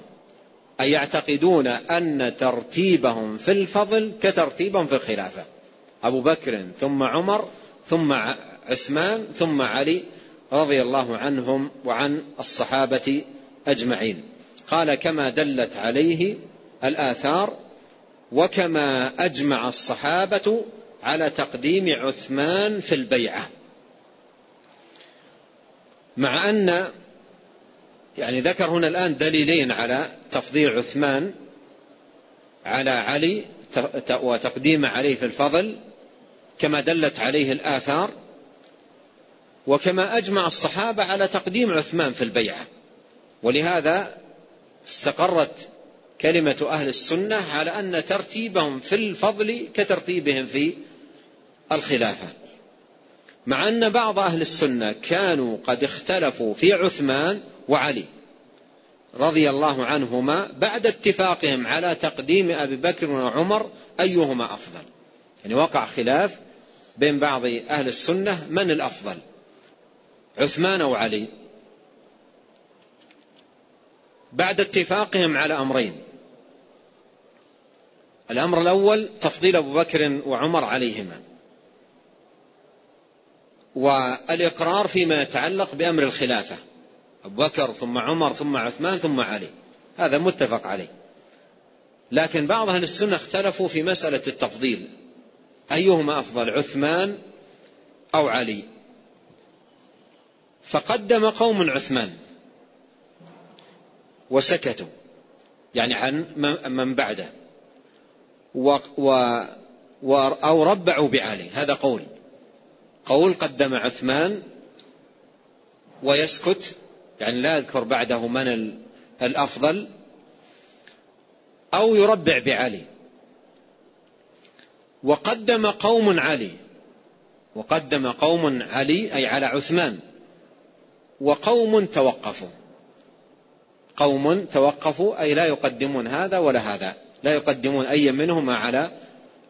أي يعتقدون أن ترتيبهم في الفضل كترتيبهم في الخلافة، أبو بكر ثم عمر ثم عثمان ثم علي رضي الله عنهم وعن الصحابة أجمعين. قال كما دلت عليه الآثار وكما أجمع الصحابة على تقديم عثمان في البيعة، مع أن يعني ذكر هنا الآن دليلين على تفضيل عثمان على علي وتقديم عليه في الفضل كما دلت عليه الآثار، وكما أجمع الصحابة على تقديم عثمان في البيعة. ولهذا استقرت كلمة أهل السنة على أن ترتيبهم في الفضل كترتيبهم في الخلافة، مع أن بعض أهل السنة كانوا قد اختلفوا في عثمان وعلي. رضي الله عنهما بعد اتفاقهم على تقديم أبي بكر وعمر أيهما أفضل. يعني وقع خلاف بين بعض أهل السنة من الأفضل، عثمان أو علي، بعد اتفاقهم على أمرين. الأمر الأول تفضيل أبو بكر وعمر عليهما، والإقرار فيما يتعلق بأمر الخلافة، أبو بكر ثم عمر ثم عثمان ثم علي، هذا متفق عليه. لكن بعض أهل السنة اختلفوا في مسألة التفضيل، أيهما أفضل، عثمان أو علي؟ فقدم قوم عثمان وسكتوا يعني عن من بعده، و و أو ربعوا بعلي، هذا قول قول قدم عثمان ويسكت، يعني لا يذكر بعده من الأفضل، أو يربع بعلي. وقدم قوم علي وقدم قوم علي أي على عثمان، وقوم توقفوا قوم توقفوا أي لا يقدمون هذا ولا هذا، لا يقدمون أي منهما على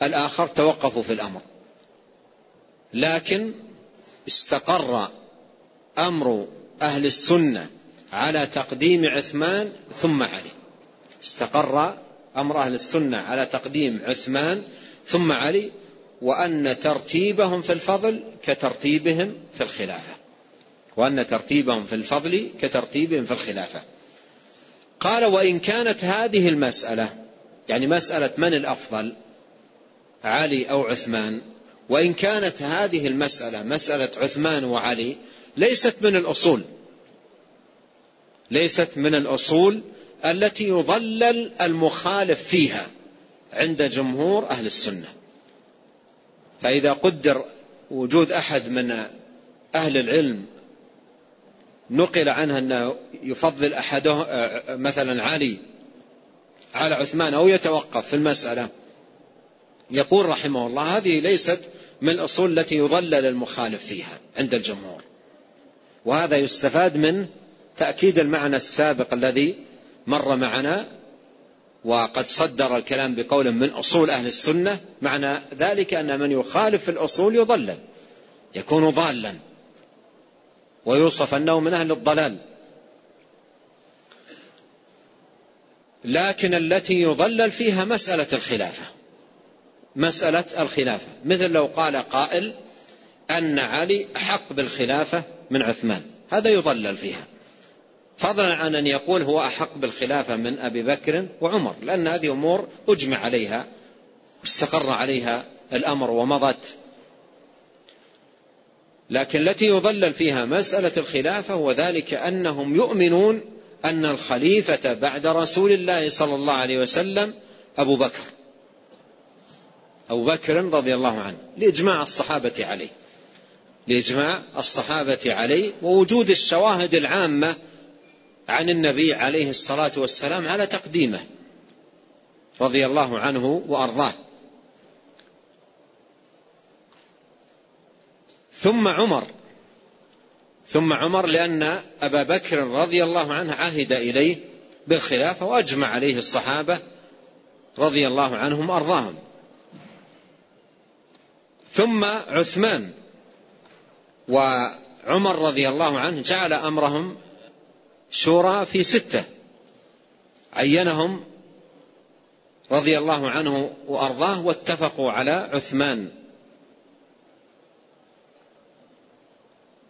الآخر، توقفوا في الأمر. لكن استقر أمر أهل السنة على تقديم عثمان ثم علي، استقر أمر أهل السنة على تقديم عثمان ثم علي، وأن ترتيبهم في الفضل كترتيبهم في الخلافة، وأن ترتيبهم في الفضل كترتيبهم في الخلافة. قال وإن كانت هذه المسألة، يعني مسألة من الأفضل علي أو عثمان، وإن كانت هذه المسألة مسألة عثمان وعلي ليست من الأصول، ليست من الأصول التي يضلل المخالف فيها عند جمهور أهل السنة. فإذا قدر وجود أحد من أهل العلم نقل عنها أنه يفضل أحده مثلا علي على عثمان أو يتوقف في المسألة، يقول رحمه الله هذه ليست من الأصول التي يضلل المخالف فيها عند الجمهور. وهذا يستفاد من تأكيد المعنى السابق الذي مر معنا، وقد صدر الكلام بقول من أصول أهل السنة، معنى ذلك أن من يخالف في الأصول يضلل، يكون ضالا ويوصف أنه من أهل الضلال. لكن التي يضلل فيها مسألة الخلافة، مسألة الخلافة، مثل لو قال قائل أن علي أحق بالخلافة من عثمان، هذا يضلل فيها، فضلا عن أن يقول هو أحق بالخلافة من أبي بكر وعمر، لأن هذه أمور أجمع عليها واستقر عليها الأمر ومضت. لكن التي يضلل فيها مسألة الخلافة، وذلك أنهم يؤمنون أن الخليفة بعد رسول الله صلى الله عليه وسلم أبو بكر، أبو بكر رضي الله عنه، لإجماع الصحابة عليه، لإجماع الصحابة عليه، ووجود الشواهد العامة عن النبي عليه الصلاة والسلام على تقديمه رضي الله عنه وأرضاه. ثم عمر ثم عمر لأن أبا بكر رضي الله عنه عهد إليه بالخلافة وأجمع عليه الصحابة رضي الله عنهم وأرضاهم. ثم عثمان وعمر رضي الله عنه جعل أمرهم شورى في ستة، عينهم رضي الله عنه وأرضاه، واتفقوا على عثمان.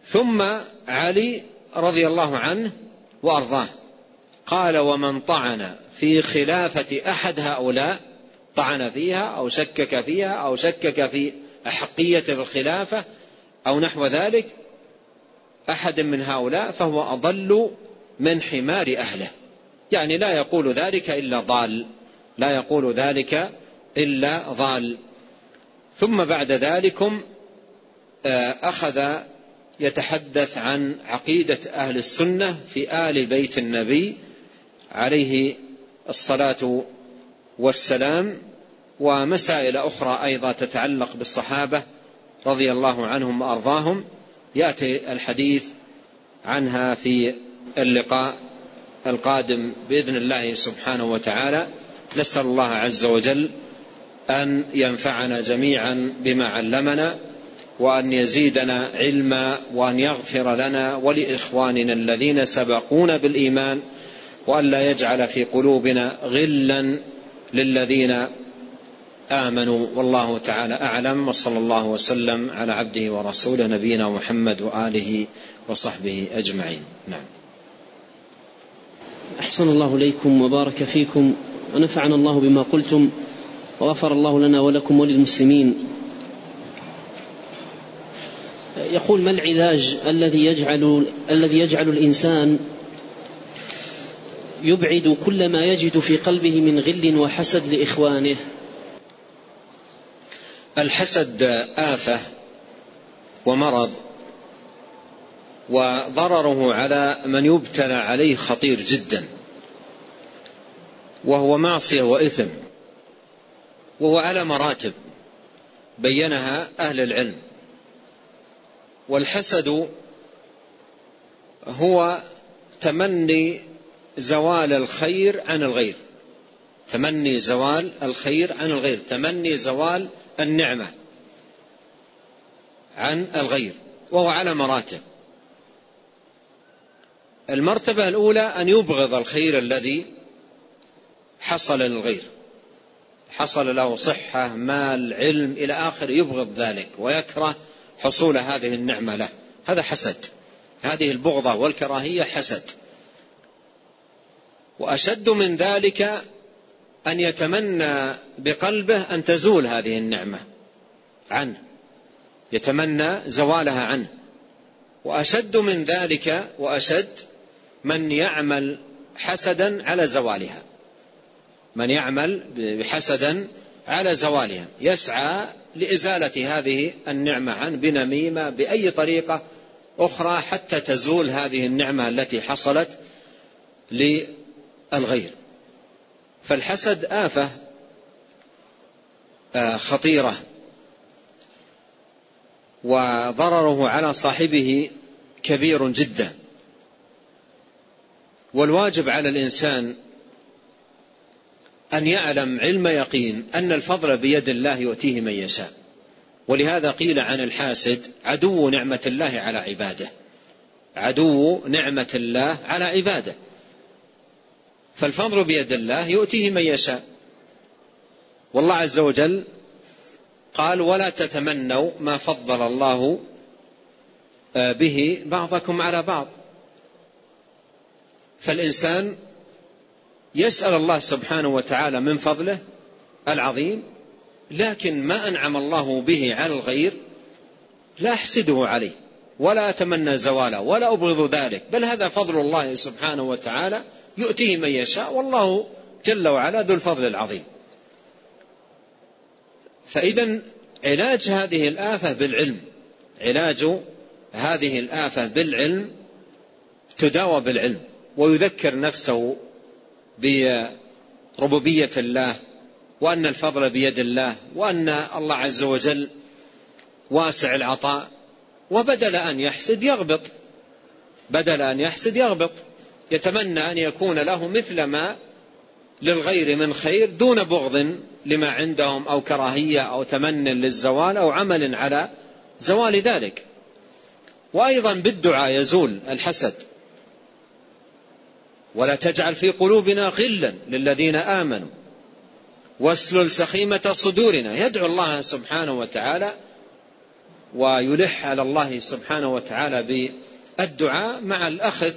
ثم علي رضي الله عنه وأرضاه قال ومن طعن في خلافة أحد هؤلاء، طعن فيها أو شكك فيها أو شكك في أحقية الخلافة أو نحو ذلك أحد من هؤلاء، فهو أضل من حمار أهله، يعني لا يقول ذلك إلا ضال، لا يقول ذلك إلا ضال. ثم بعد ذلكم أخذ يتحدث عن عقيدة أهل السنة في آل بيت النبي عليه الصلاة والسلام، ومسائل أخرى أيضا تتعلق بالصحابة رضي الله عنهم وأرضاهم، يأتي الحديث عنها في اللقاء القادم بإذن الله سبحانه وتعالى. نسأل الله عز وجل أن ينفعنا جميعا بما علمنا، وأن يزيدنا علما، وأن يغفر لنا ولإخواننا الذين سبقونا بالإيمان، وأن لا يجعل في قلوبنا غلا للذين آمنوا. والله تعالى أعلم، وصلى الله وسلم على عبده ورسوله نبينا محمد وآله وصحبه أجمعين. نعم. أحسن الله إليكم وبارك فيكم، ونفعنا الله بما قلتم، وغفر الله لنا ولكم وللمسلمين. يقول: ما العلاج الذي يجعل الذي يجعل الإنسان يبعد كل ما يجد في قلبه من غل وحسد لإخوانه؟ الحسد آفة ومرض، وضرره على من يبتلى عليه خطير جدا، وهو معصية وإثم، وهو على مراتب بينها أهل العلم. والحسد هو تمني زوال الخير عن الغير، تمني زوال الخير عن الغير، تمني زوال النعمة عن الغير، وهو على مراتب. المرتبة الأولى أن يبغض الخير الذي حصل للغير، حصل له صحة، مال، علم إلى آخر، يبغض ذلك ويكره حصول هذه النعمة له. هذا حسد، هذه البغضة والكراهية حسد. وأشد من ذلك أن يتمنى بقلبه أن تزول هذه النعمة عنه، يتمنى زوالها عنه. وأشد من ذلك وأشد من يعمل حسدا على زوالها، من يعمل حسدا على زوالها، يسعى لإزالة هذه النعمة عنه بنميمة، بأي طريقة أخرى حتى تزول هذه النعمة التي حصلت للغير. فالحسد آفة خطيرة، وضرره على صاحبه كبير جدا. والواجب على الإنسان أن يعلم علم يقين أن الفضل بيد الله يؤتيه من يشاء. ولهذا قيل عن الحاسد: عدو نعمة الله على عباده، عدو نعمة الله على عباده. فالفضل بيد الله يؤتيه من يشاء. والله عز وجل قال: ولا تتمنوا ما فضل الله به بعضكم على بعض. فالإنسان يسأل الله سبحانه وتعالى من فضله العظيم، لكن ما أنعم الله به على الغير لا أحسده عليه، ولا أتمنى زواله، ولا أبغض ذلك، بل هذا فضل الله سبحانه وتعالى يؤتيه من يشاء، والله جل وعلا ذو الفضل العظيم. فإذا علاج هذه الآفة بالعلم، علاج هذه الآفة بالعلم، تداوى بالعلم، ويذكر نفسه بربوبية الله، وأن الفضل بيد الله، وأن الله عز وجل واسع العطاء. وبدل أن يحسد يغبط، بدل أن يحسد يغبط، يتمنى أن يكون له مثل ما للغير من خير، دون بغض لما عندهم أو كراهية أو تمنى للزوال أو عمل على زوال ذلك. وأيضا بالدعاء يزول الحسد. ولا تجعل في قلوبنا غلا للذين آمنوا واسلل سخيمة صدورنا. يدعو الله سبحانه وتعالى ويلح على الله سبحانه وتعالى بالدعاء مع الأخذ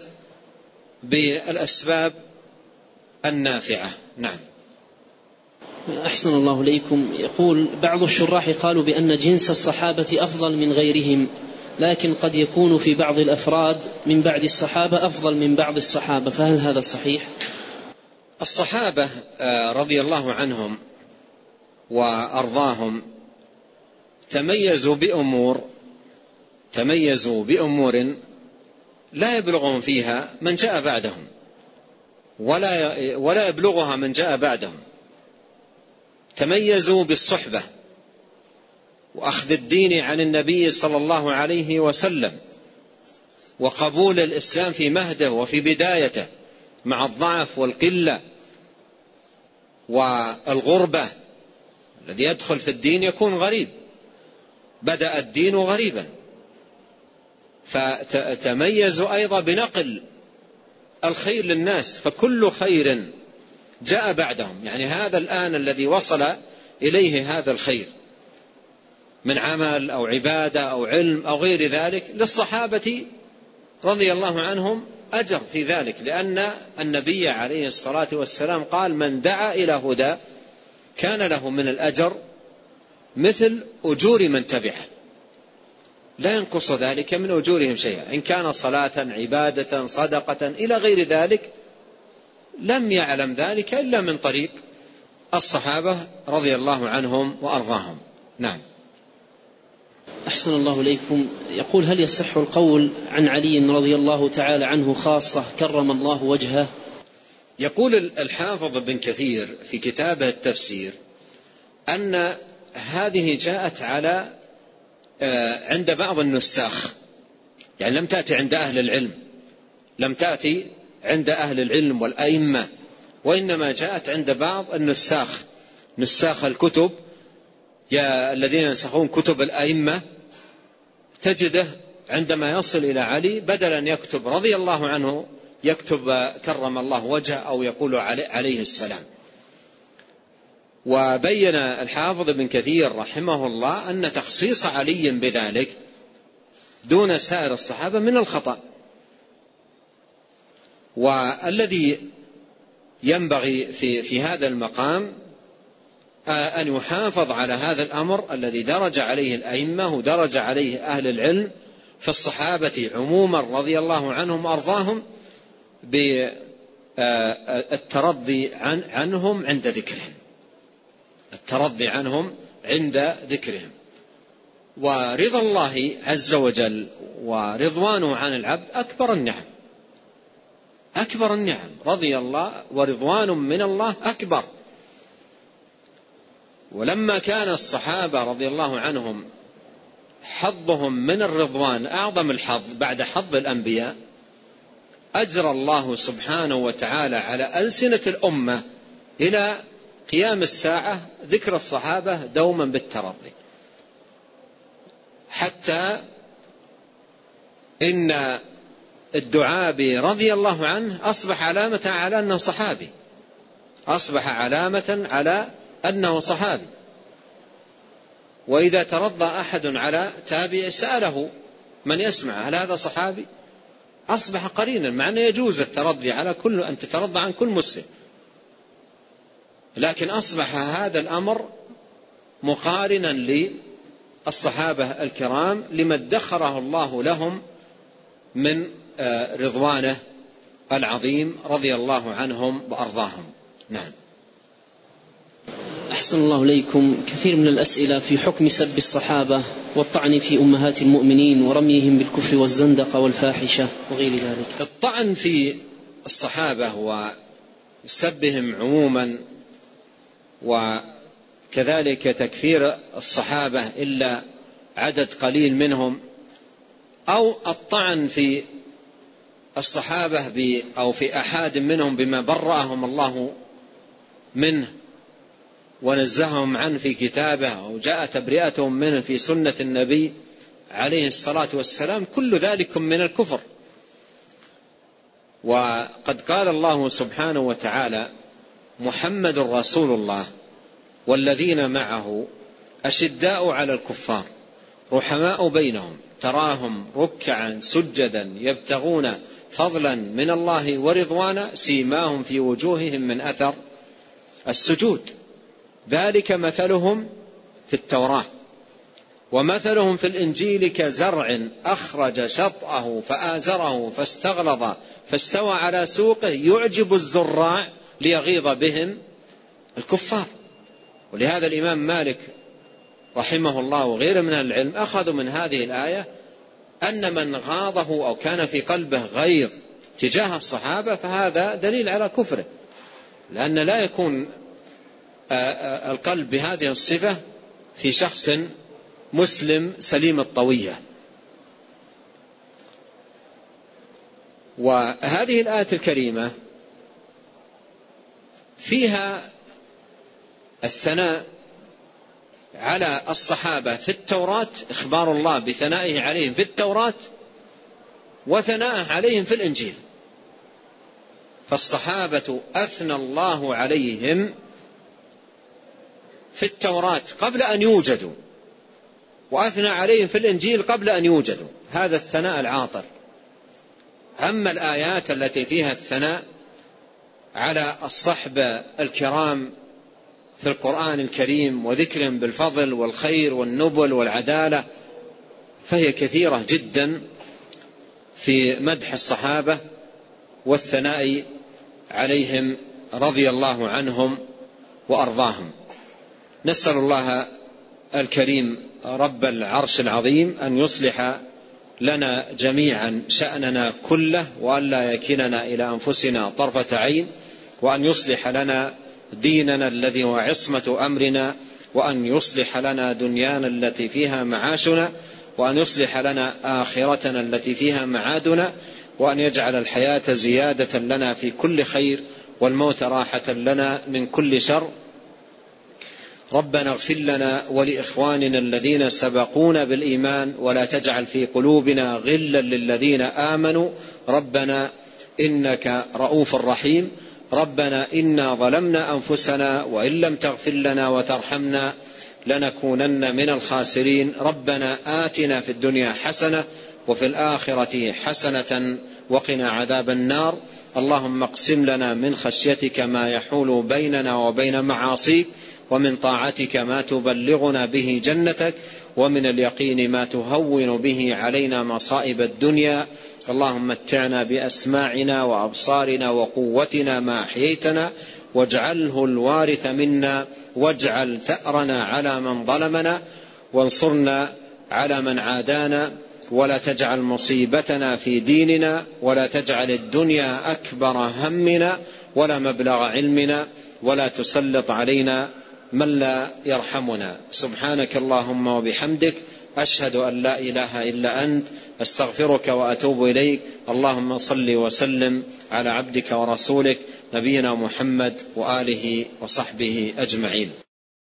بالأسباب النافعة. نعم. أحسن الله إليكم. يقول: بعض الشراح قالوا بأن جنس الصحابة أفضل من غيرهم، لكن قد يكون في بعض الأفراد من بعد الصحابة أفضل من بعض الصحابة، فهل هذا صحيح؟ الصحابة رضي الله عنهم وأرضاهم تميزوا بأمور تميزوا بأمور لا يبلغهم فيها من جاء بعدهم، ولا ولا يبلغها من جاء بعدهم. تميزوا بالصحبة، وأخذ الدين عن النبي صلى الله عليه وسلم، وقبول الإسلام في مهده وفي بدايته، مع الضعف والقلة والغربة. الذي يدخل في الدين يكون غريب، بدأ الدين غريبا، فتميزوا أيضا بنقل الخير للناس، فكل خير جاء بعدهم. يعني هذا الآن الذي وصل إليه هذا الخير من عمل أو عبادة أو علم أو غير ذلك، للصحابة رضي الله عنهم أجر في ذلك، لأن النبي عليه الصلاة والسلام قال: من دعا إلى هدى كان له من الأجر مثل أجور من تبعه، لا ينقص ذلك من أجورهم شيئا، إن كان صلاة، عبادة، صدقة إلى غير ذلك. لم يعلم ذلك إلا من طريق الصحابة رضي الله عنهم وأرضاهم. نعم. أحسن الله إليكم. يقول: هل يصح القول عن علي رضي الله تعالى عنه خاصة كرم الله وجهه؟ يقول الحافظ بن كثير في كتابه التفسير أن هذه جاءت على عند بعض النساخ، يعني لم تأتي عند أهل العلم، لم تأتي عند أهل العلم والأئمة، وإنما جاءت عند بعض النساخ، نساخ الكتب، يا الذين ينسخون كتب الأئمة، تجده عندما يصل إلى علي بدلا أن يكتب رضي الله عنه يكتب كرم الله وجهه أو يقول عليه السلام. وبين الحافظ بن كثير رحمه الله أن تخصيص علي بذلك دون سائر الصحابة من الخطأ، والذي ينبغي في, في هذا المقام أن يحافظ على هذا الأمر الذي درج عليه الأئمة ودرج عليه أهل العلم في الصحابة عموما رضي الله عنهم وأرضاهم، بالترضي عن عنهم عند ذكرهم، الترضي عنهم عند ذكرهم. ورضا الله عز وجل ورضوانه عن العبد أكبر النعم، أكبر النعم، رضي الله ورضوان من الله أكبر. ولما كان الصحابة رضي الله عنهم حظهم من الرضوان أعظم الحظ بعد حظ الأنبياء، أجرى الله سبحانه وتعالى على ألسنة الأمة إلى قيام الساعة ذكر الصحابة دوما بالترضي، حتى إن الدعابي رضي الله عنه أصبح علامة على أنه صحابي، أصبح علامة على أنه صحابي. وإذا ترضى أحد على تابع سأله من يسمع: هل هذا صحابي؟ أصبح قرينا، مع أنه يجوز الترضي على كل، أن تترضى عن كل مسلم، لكن أصبح هذا الأمر مقارنا للصحابة الكرام لما ادخره الله لهم من رضوانه العظيم رضي الله عنهم وأرضاهم. نعم. أحسن الله إليكم. كثير من الأسئلة في حكم سب الصحابة والطعن في أمهات المؤمنين ورميهم بالكفر والزندقة والفاحشة وغير ذلك. الطعن في الصحابة وسبهم عموما، وكذلك تكفير الصحابة إلا عدد قليل منهم، أو الطعن في الصحابة أو في أحد منهم بما برأهم الله منه ونزههم عنه في كتابه، أو جاء تبرئتهم منه في سنة النبي عليه الصلاة والسلام، كل ذلك من الكفر. وقد قال الله سبحانه وتعالى: محمد رسول الله والذين معه أشداء على الكفار رحماء بينهم تراهم ركعا سجدا يبتغون فضلا من الله ورضوانا سيماهم في وجوههم من أثر السجود ذلك مثلهم في التوراة ومثلهم في الإنجيل كزرع أخرج شطأه فآزره فاستغلظ فاستوى على سوقه يعجب الزراع ليغيظ بهم الكفار. ولهذا الإمام مالك رحمه الله وغيره من العلم أخذوا من هذه الآية أن من غاضه أو كان في قلبه غيظ تجاه الصحابة فهذا دليل على كفره، لأن لا يكون القلب بهذه الصفة في شخص مسلم سليم الطوية. وهذه الآية الكريمة فيها الثناء على الصحابة في التوراة، إخبار الله بثنائه عليهم في التوراة وثنائه عليهم في الإنجيل. فالصحابة أثنى الله عليهم في التوراة قبل أن يوجدوا، وأثنى عليهم في الإنجيل قبل أن يوجدوا، هذا الثناء العاطر. أما الآيات التي فيها الثناء على الصحبة الكرام في القرآن الكريم وذكرهم بالفضل والخير والنبل والعدالة فهي كثيرة جدا في مدح الصحابة والثناء عليهم رضي الله عنهم وأرضاهم. نسأل الله الكريم رب العرش العظيم أن يصلح لنا جميعا شأننا كله، وأن لا يكلنا إلى أنفسنا طرفة عين، وأن يصلح لنا ديننا الذي هو عصمة أمرنا، وأن يصلح لنا دنيانا التي فيها معاشنا، وأن يصلح لنا آخرتنا التي فيها معادنا، وأن يجعل الحياة زيادة لنا في كل خير، والموت راحة لنا من كل شر. ربنا اغفر لنا ولإخواننا الذين سبقونا بالإيمان، ولا تجعل في قلوبنا غلا للذين آمنوا، ربنا إنك رؤوف رحيم. ربنا إنا ظلمنا أنفسنا وإن لم تغفر لنا وترحمنا لنكونن من الخاسرين. ربنا آتنا في الدنيا حسنة وفي الآخرة حسنة وقنا عذاب النار. اللهم اقسم لنا من خشيتك ما يحول بيننا وبين معاصيك، ومن طاعتك ما تبلغنا به جنتك، ومن اليقين ما تهون به علينا مصائب الدنيا. اللهم متعنا بأسماعنا وأبصارنا وقوتنا ما أحييتنا، واجعله الوارث منا، واجعل ثأرنا على من ظلمنا، وانصرنا على من عادانا، ولا تجعل مصيبتنا في ديننا، ولا تجعل الدنيا أكبر همنا ولا مبلغ علمنا، ولا تسلط علينا من لا يرحمنا. سبحانك اللهم وبحمدك، أشهد أن لا إله إلا أنت، أستغفرك وأتوب إليك. اللهم صل وسلم على عبدك ورسولك نبينا محمد وآله وصحبه أجمعين.